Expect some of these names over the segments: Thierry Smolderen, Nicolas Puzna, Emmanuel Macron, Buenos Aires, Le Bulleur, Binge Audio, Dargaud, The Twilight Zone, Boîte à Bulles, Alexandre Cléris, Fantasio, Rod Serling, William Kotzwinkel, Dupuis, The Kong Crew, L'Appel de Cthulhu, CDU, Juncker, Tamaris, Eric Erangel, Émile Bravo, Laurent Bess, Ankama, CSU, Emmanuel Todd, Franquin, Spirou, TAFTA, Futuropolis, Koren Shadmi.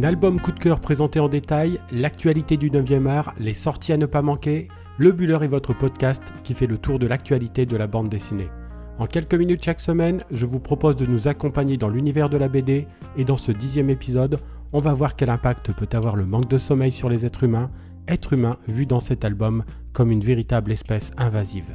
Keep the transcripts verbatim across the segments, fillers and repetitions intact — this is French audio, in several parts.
Un album coup de cœur présenté en détail, l'actualité du neuvième art, les sorties à ne pas manquer, Le Bulleur est votre podcast qui fait le tour de l'actualité de la bande dessinée. En quelques minutes chaque semaine, je vous propose de nous accompagner dans l'univers de la B D et dans ce dixième épisode, on va voir quel impact peut avoir le manque de sommeil sur les êtres humains, êtres humains vus dans cet album comme une véritable espèce invasive.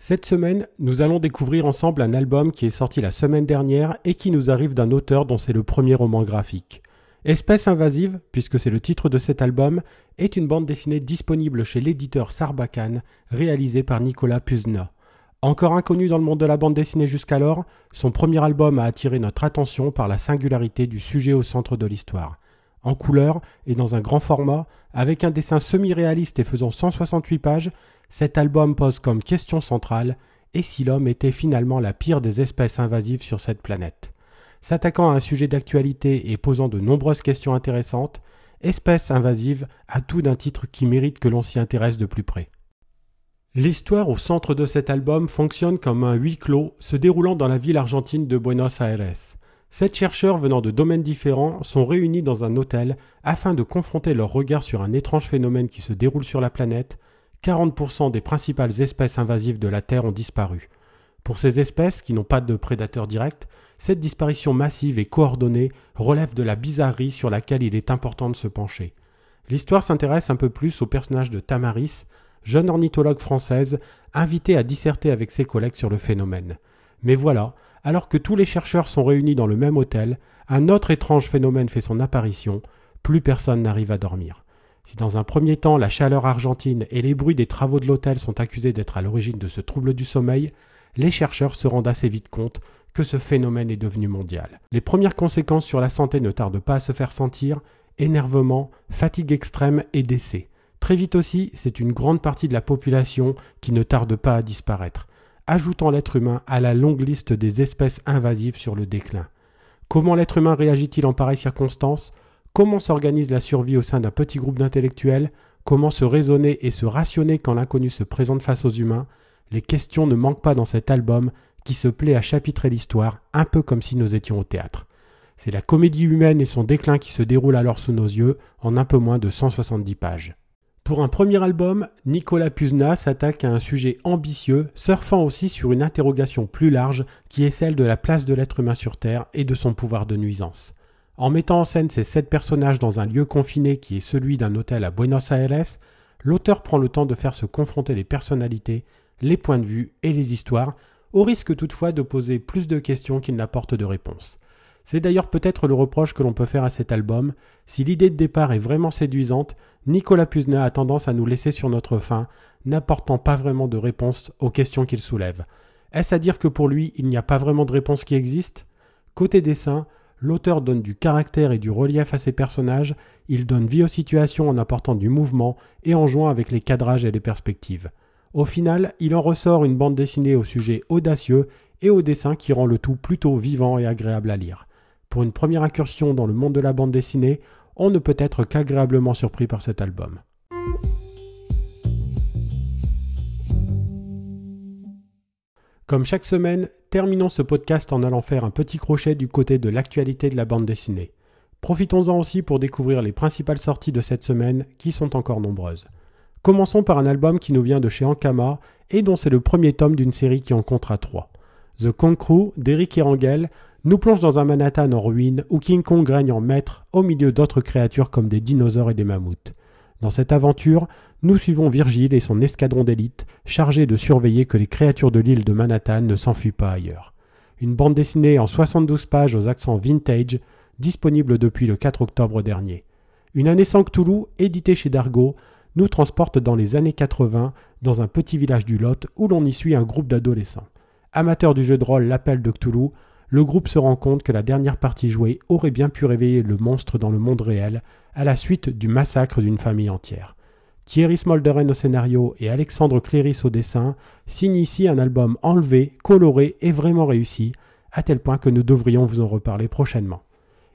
Cette semaine, nous allons découvrir ensemble un album qui est sorti la semaine dernière et qui nous arrive d'un auteur dont c'est le premier roman graphique. Espèce invasive, puisque c'est le titre de cet album, est une bande dessinée disponible chez l'éditeur Sarbacane, réalisée par Nicolas Puzna. Encore inconnu dans le monde de la bande dessinée jusqu'alors, son premier album a attiré notre attention par la singularité du sujet au centre de l'histoire. En couleur et dans un grand format, avec un dessin semi-réaliste et faisant cent soixante-huit pages, cet album pose comme question centrale « Et si l'homme était finalement la pire des espèces invasives sur cette planète ?» S'attaquant à un sujet d'actualité et posant de nombreuses questions intéressantes, Espèce invasive a tout d'un titre qui mérite que l'on s'y intéresse de plus près. L'histoire au centre de cet album fonctionne comme un huis clos se déroulant dans la ville argentine de Buenos Aires. Sept chercheurs venant de domaines différents sont réunis dans un hôtel afin de confronter leur regard sur un étrange phénomène qui se déroule sur la planète. quarante pour cent des principales espèces invasives de la Terre ont disparu. Pour ces espèces, qui n'ont pas de prédateurs directs, cette disparition massive et coordonnée relève de la bizarrerie sur laquelle il est important de se pencher. L'histoire s'intéresse un peu plus au personnage de Tamaris, jeune ornithologue française, invitée à disserter avec ses collègues sur le phénomène. Mais voilà, alors que tous les chercheurs sont réunis dans le même hôtel, un autre étrange phénomène fait son apparition, plus personne n'arrive à dormir. Si dans un premier temps la chaleur argentine et les bruits des travaux de l'hôtel sont accusés d'être à l'origine de ce trouble du sommeil, les chercheurs se rendent assez vite compte que ce phénomène est devenu mondial. Les premières conséquences sur la santé ne tardent pas à se faire sentir, énervement, fatigue extrême et décès. Très vite aussi, c'est une grande partie de la population qui ne tarde pas à disparaître, ajoutant l'être humain à la longue liste des espèces invasives sur le déclin. Comment l'être humain réagit-il en pareilles circonstances ? Comment s'organise la survie au sein d'un petit groupe d'intellectuels ? Comment se raisonner et se rationner quand l'inconnu se présente face aux humains ? Les questions ne manquent pas dans cet album qui se plaît à chapitrer l'histoire, un peu comme si nous étions au théâtre. C'est la comédie humaine et son déclin qui se déroule alors sous nos yeux, en un peu moins de cent soixante-dix pages. Pour un premier album, Nicolas Puzna s'attaque à un sujet ambitieux, surfant aussi sur une interrogation plus large qui est celle de la place de l'être humain sur Terre et de son pouvoir de nuisance. En mettant en scène ces sept personnages dans un lieu confiné qui est celui d'un hôtel à Buenos Aires, l'auteur prend le temps de faire se confronter les personnalités, les points de vue et les histoires, au risque toutefois de poser plus de questions qu'il n'apporte de réponses. C'est d'ailleurs peut-être le reproche que l'on peut faire à cet album. Si l'idée de départ est vraiment séduisante, Nicolas Puzna a tendance à nous laisser sur notre faim, n'apportant pas vraiment de réponse aux questions qu'il soulève. Est-ce à dire que pour lui, il n'y a pas vraiment de réponse qui existe ? Côté dessin, l'auteur donne du caractère et du relief à ses personnages, il donne vie aux situations en apportant du mouvement et en jouant avec les cadrages et les perspectives. Au final, il en ressort une bande dessinée au sujet audacieux et au dessin qui rend le tout plutôt vivant et agréable à lire. Pour une première incursion dans le monde de la bande dessinée, on ne peut être qu'agréablement surpris par cet album. Comme chaque semaine, terminons ce podcast en allant faire un petit crochet du côté de l'actualité de la bande dessinée. Profitons-en aussi pour découvrir les principales sorties de cette semaine, qui sont encore nombreuses. Commençons par un album qui nous vient de chez Ankama et dont c'est le premier tome d'une série qui en comptera trois. The Kong Crew d'Eric Erangel nous plonge dans un Manhattan en ruine où King Kong règne en maître au milieu d'autres créatures comme des dinosaures et des mammouths. Dans cette aventure, nous suivons Virgile et son escadron d'élite, chargé de surveiller que les créatures de l'île de Manhattan ne s'enfuient pas ailleurs. Une bande dessinée en soixante-douze pages aux accents vintage, disponible depuis le quatre octobre dernier. Une année sans Cthulhu, éditée chez Dargaud, nous transporte dans les années quatre-vingts, dans un petit village du Lot où l'on y suit un groupe d'adolescents. Amateurs du jeu de rôle L'Appel de Cthulhu, le groupe se rend compte que la dernière partie jouée aurait bien pu réveiller le monstre dans le monde réel à la suite du massacre d'une famille entière. Thierry Smolderen au scénario et Alexandre Cléris au dessin signent ici un album enlevé, coloré et vraiment réussi, à tel point que nous devrions vous en reparler prochainement.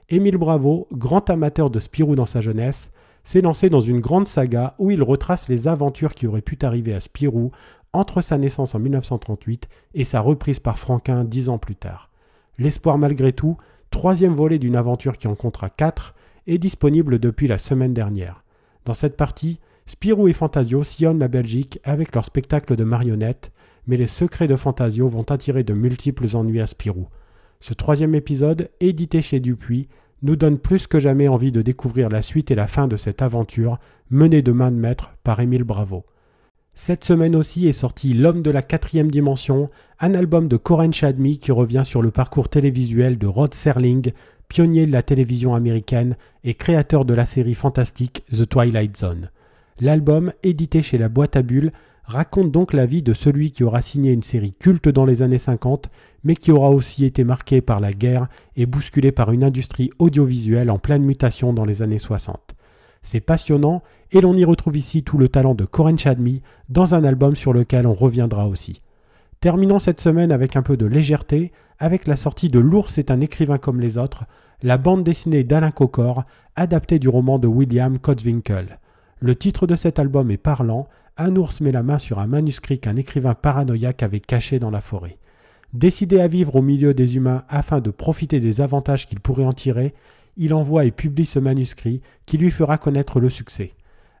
Émile Bravo, grand amateur de Spirou dans sa jeunesse, s'est lancé dans une grande saga où il retrace les aventures qui auraient pu arriver à Spirou entre sa naissance en mille neuf cent trente-huit et sa reprise par Franquin dix ans plus tard. L'espoir malgré tout, troisième volet d'une aventure qui en comptera quatre, est disponible depuis la semaine dernière. Dans cette partie, Spirou et Fantasio sillonnent la Belgique avec leur spectacle de marionnettes, mais les secrets de Fantasio vont attirer de multiples ennuis à Spirou. Ce troisième épisode, édité chez Dupuis, nous donne plus que jamais envie de découvrir la suite et la fin de cette aventure menée de main de maître par Émile Bravo. Cette semaine aussi est sorti L'Homme de la quatrième dimension, un album de Koren Shadmi qui revient sur le parcours télévisuel de Rod Serling, pionnier de la télévision américaine et créateur de la série fantastique The Twilight Zone. L'album, édité chez la Boîte à Bulles, raconte donc la vie de celui qui aura signé une série culte dans les années cinquante, mais qui aura aussi été marqué par la guerre et bousculé par une industrie audiovisuelle en pleine mutation dans les années soixante. C'est passionnant et l'on y retrouve ici tout le talent de Koren Shadmi dans un album sur lequel on reviendra aussi. Terminons cette semaine avec un peu de légèreté, avec la sortie de L'Ours est un écrivain comme les autres, la bande dessinée d'Alain Cocor, adaptée du roman de William Kotzwinkel. Le titre de cet album est parlant, un ours met la main sur un manuscrit qu'un écrivain paranoïaque avait caché dans la forêt. Décidé à vivre au milieu des humains afin de profiter des avantages qu'il pourrait en tirer, il envoie et publie ce manuscrit qui lui fera connaître le succès.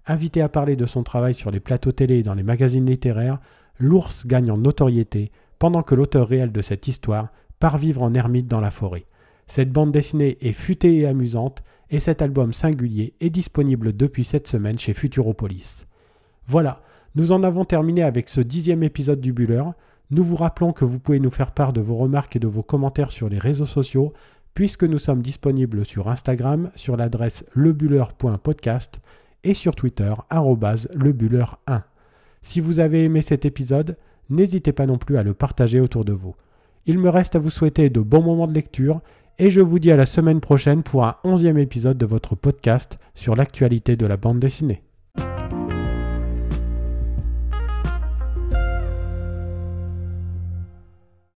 Invité à parler de son travail sur les plateaux télé et dans les magazines littéraires, L'Ours gagne en notoriété pendant que l'auteur réel de cette histoire part vivre en ermite dans la forêt. Cette bande dessinée est futée et amusante et cet album singulier est disponible depuis cette semaine chez Futuropolis. Voilà, nous en avons terminé avec ce dixième épisode du Bulleur. Nous vous rappelons que vous pouvez nous faire part de vos remarques et de vos commentaires sur les réseaux sociaux puisque nous sommes disponibles sur Instagram sur l'adresse lebulleur point podcast et sur Twitter arobase lebulleur un. Si vous avez aimé cet épisode, n'hésitez pas non plus à le partager autour de vous. Il me reste à vous souhaiter de bons moments de lecture et je vous dis à la semaine prochaine pour un onzième épisode de votre podcast sur l'actualité de la bande dessinée.